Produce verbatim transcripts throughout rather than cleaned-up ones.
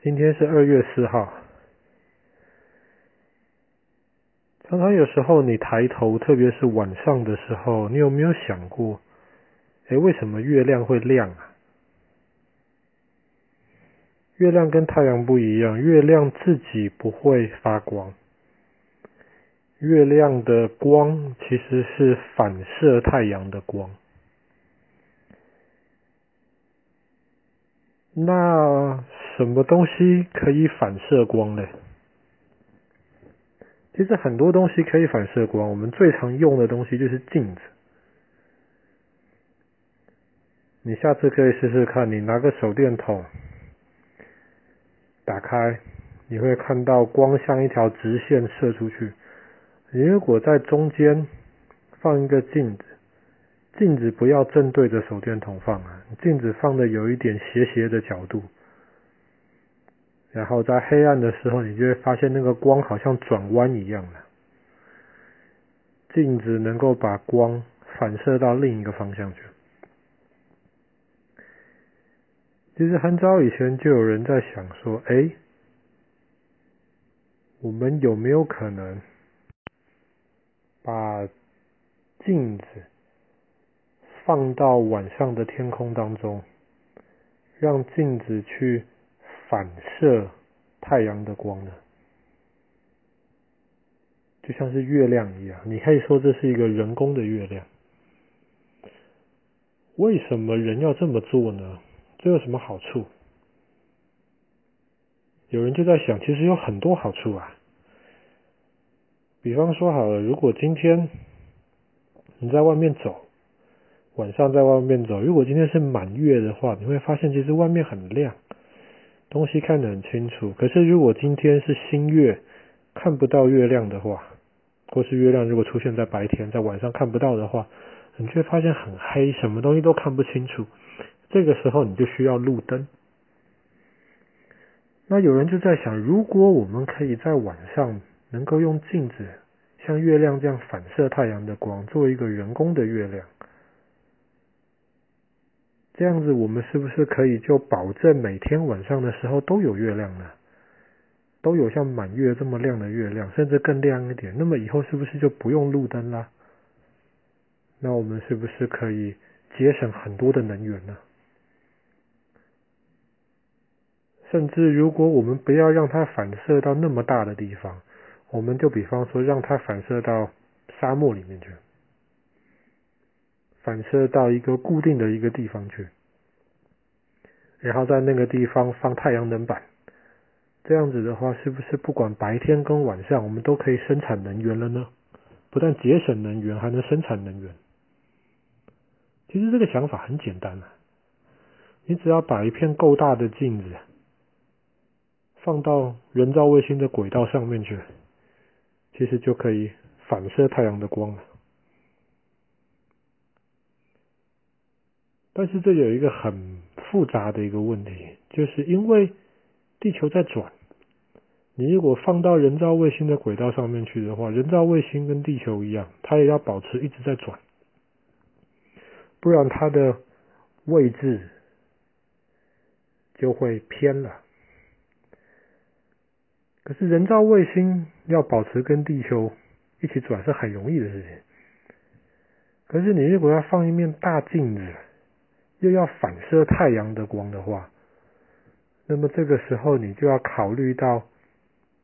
今天是二月四号。常常有时候你抬头，特别是晚上的时候，你有没有想过，诶，为什么月亮会亮啊？月亮跟太阳不一样，月亮自己不会发光。月亮的光其实是反射太阳的光。那什么东西可以反射光呢？其实很多东西可以反射光，我们最常用的东西就是镜子。你下次可以试试看，你拿个手电筒打开，你会看到光像一条直线射出去。你如果在中间放一个镜子，镜子不要正对着手电筒放啊，镜子放的有一点斜斜的角度，然后在黑暗的时候，你就会发现那个光好像转弯一样了。镜子能够把光反射到另一个方向去。其实很早以前就有人在想说，诶，我们有没有可能把镜子放到晚上的天空当中，让镜子去反射太阳的光呢？就像是月亮一样，你可以说这是一个人工的月亮。为什么人要这么做呢？这有什么好处？有人就在想，其实有很多好处啊。比方说好了，如果今天你在外面走，晚上在外面走，如果今天是满月的话，你会发现其实外面很亮，东西看得很清楚。可是如果今天是新月，看不到月亮的话，或是月亮如果出现在白天，在晚上看不到的话，你就会发现很黑，什么东西都看不清楚。这个时候你就需要路灯。那有人就在想，如果我们可以在晚上能够用镜子像月亮这样反射太阳的光，做一个人工的月亮，这样子我们是不是可以就保证每天晚上的时候都有月亮呢？都有像满月这么亮的月亮，甚至更亮一点，那么以后是不是就不用路灯啦？那我们是不是可以节省很多的能源呢？甚至如果我们不要让它反射到那么大的地方，我们就比方说让它反射到沙漠里面去，反射到一个固定的一个地方去，然后在那个地方放太阳能板，这样子的话，是不是不管白天跟晚上，我们都可以生产能源了呢？不但节省能源，还能生产能源。其实这个想法很简单啊，你只要把一片够大的镜子放到人造卫星的轨道上面去，其实就可以反射太阳的光了。但是这有一个很复杂的一个问题，就是因为地球在转，你如果放到人造卫星的轨道上面去的话，人造卫星跟地球一样，它也要保持一直在转，不然它的位置就会偏了。可是人造卫星要保持跟地球一起转是很容易的事情，可是你如果要放一面大镜子，又要反射太阳的光的话，那么这个时候你就要考虑到，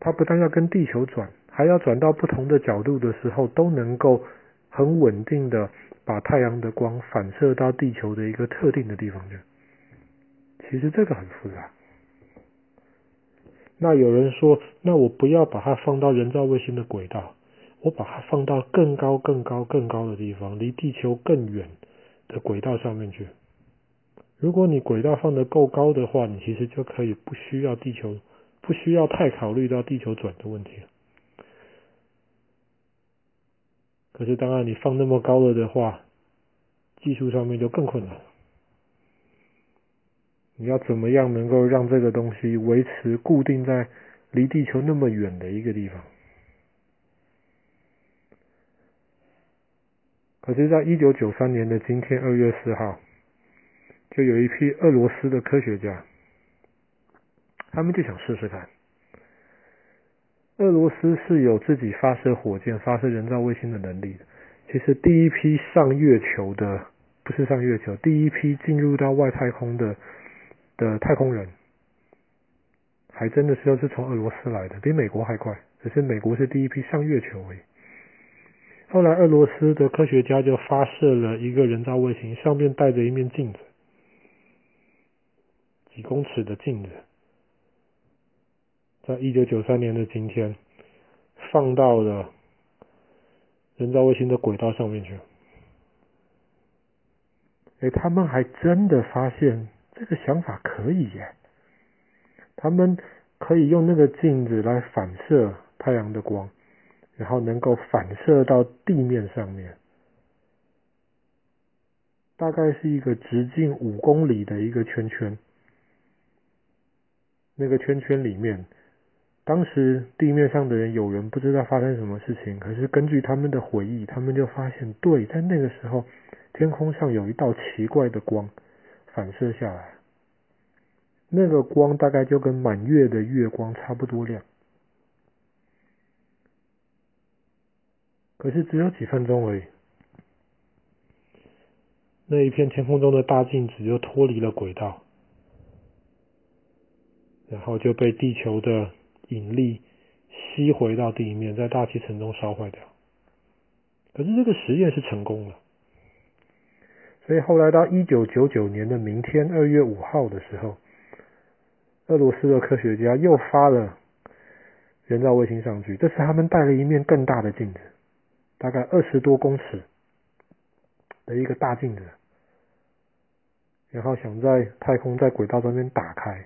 它不但要跟地球转，还要转到不同的角度的时候，都能够很稳定的把太阳的光反射到地球的一个特定的地方去。其实这个很复杂。那有人说，那我不要把它放到人造卫星的轨道，我把它放到更高更高更高的地方，离地球更远的轨道上面去。如果你轨道放得够高的话，你其实就可以不需要地球，不需要太考虑到地球转的问题了。可是当然你放那么高了的话，技术上面就更困难了。你要怎么样能够让这个东西维持固定在离地球那么远的一个地方？可是在一九九三年的今天二月四号，就有一批俄罗斯的科学家，他们就想试试看。俄罗斯是有自己发射火箭、发射人造卫星的能力的。其实第一批上月球的，不是上月球，第一批进入到外太空的的太空人，还真的是都是从俄罗斯来的，比美国还快。只是美国是第一批上月球而已。后来俄罗斯的科学家就发射了一个人造卫星，上面带着一面镜子，几公尺的镜子，在一九九三年的今天放到了人造卫星的轨道上面去。诶，他们还真的发现这个想法可以耶，他们可以用那个镜子来反射太阳的光，然后能够反射到地面上面，大概是一个直径五公里的一个圈圈，那个圈圈里面，当时地面上的人有人不知道发生什么事情，可是根据他们的回忆，他们就发现，对，在那个时候天空上有一道奇怪的光反射下来，那个光大概就跟满月的月光差不多亮，可是只有几分钟而已，那一片天空中的大镜子就脱离了轨道，然后就被地球的引力吸回到地面，在大气层中烧坏掉。可是这个实验是成功了，所以后来到一九九九年的明天二月五号的时候，俄罗斯的科学家又发了人造卫星上去，这次他们带了一面更大的镜子，大概二十多公尺的一个大镜子，然后想在太空在轨道上面打开。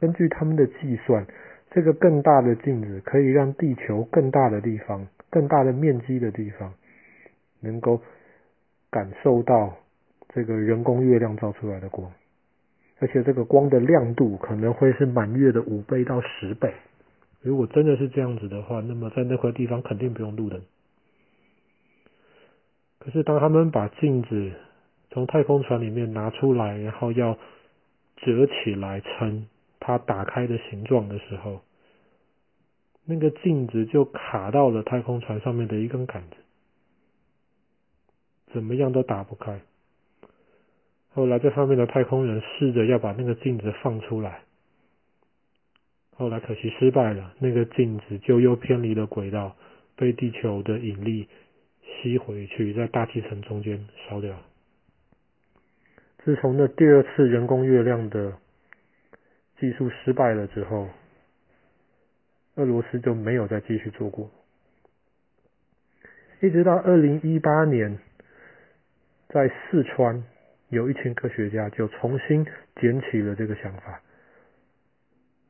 根据他们的计算，这个更大的镜子可以让地球更大的地方、更大的面积的地方能够感受到这个人工月亮照出来的光，而且这个光的亮度可能会是满月的五倍到十倍。如果真的是这样子的话，那么在那块地方肯定不用路灯。可是当他们把镜子从太空船里面拿出来，然后要折起来撑它打开的形状的时候，那个镜子就卡到了太空船上面的一根杆子，怎么样都打不开。后来这上面的太空人试着要把那个镜子放出来，后来可惜失败了，那个镜子就又偏离了轨道，被地球的引力吸回去，在大气层中间烧掉。自从那第二次人工月亮的技术失败了之后，俄罗斯就没有再继续做过，一直到二零一八年，在四川有一群科学家就重新捡起了这个想法，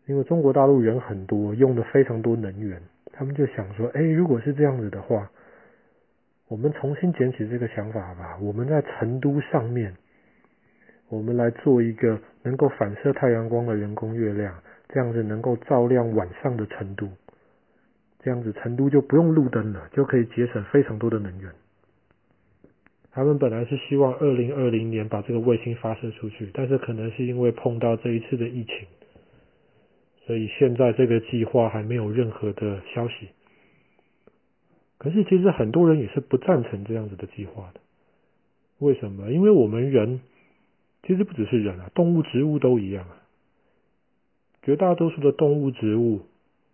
因为中国大陆人很多，用的非常多能源，他们就想说，诶，如果是这样子的话，我们重新捡起这个想法吧，我们在成都上面，我们来做一个能够反射太阳光的人工月亮，这样子能够照亮晚上的成都，这样子成都就不用路灯了，就可以节省非常多的能源。他们本来是希望二零二零年把这个卫星发射出去，但是可能是因为碰到这一次的疫情，所以现在这个计划还没有任何的消息。可是其实很多人也是不赞成这样子的计划的。为什么？因为我们人其实不只是人啊，动物植物都一样啊。绝大多数的动物植物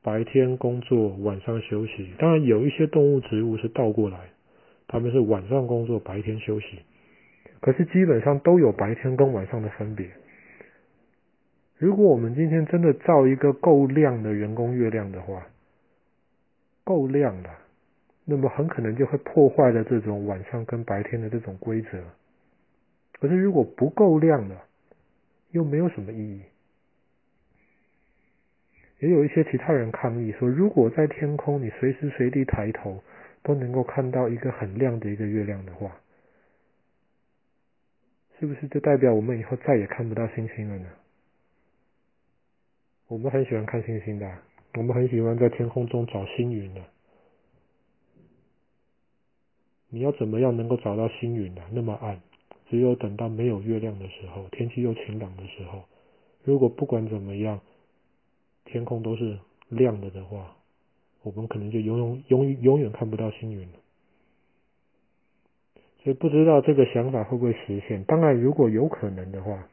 白天工作晚上休息，当然有一些动物植物是倒过来，他们是晚上工作白天休息，可是基本上都有白天跟晚上的分别。如果我们今天真的造一个够亮的人工月亮的话，够亮的，那么很可能就会破坏了这种晚上跟白天的这种规则。可是如果不够亮了，又没有什么意义。也有一些其他人抗议说，如果在天空你随时随地抬头都能够看到一个很亮的一个月亮的话，是不是就代表我们以后再也看不到星星了呢？我们很喜欢看星星的、啊、我们很喜欢在天空中找星云的、啊、你要怎么样能够找到星云呢、啊？那么暗，只有等到没有月亮的时候，天气又晴朗的时候，如果不管怎么样天空都是亮的的话，我们可能就永永永永远看不到星云了。所以不知道这个想法会不会实现。当然如果有可能的话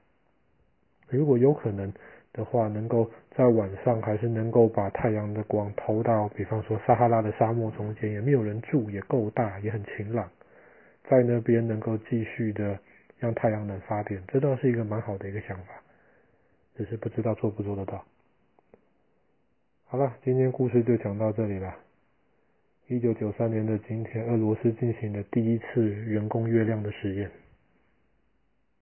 如果有可能的话能够在晚上还是能够把太阳的光投到比方说撒哈拉的沙漠中间，也没有人住，也够大，也很晴朗，在那边能够继续的让太阳能发电，这倒是一个蛮好的一个想法，只是不知道做不做得到。好了，今天故事就讲到这里了。一九九三年的今天，俄罗斯进行了第一次人工月亮的实验。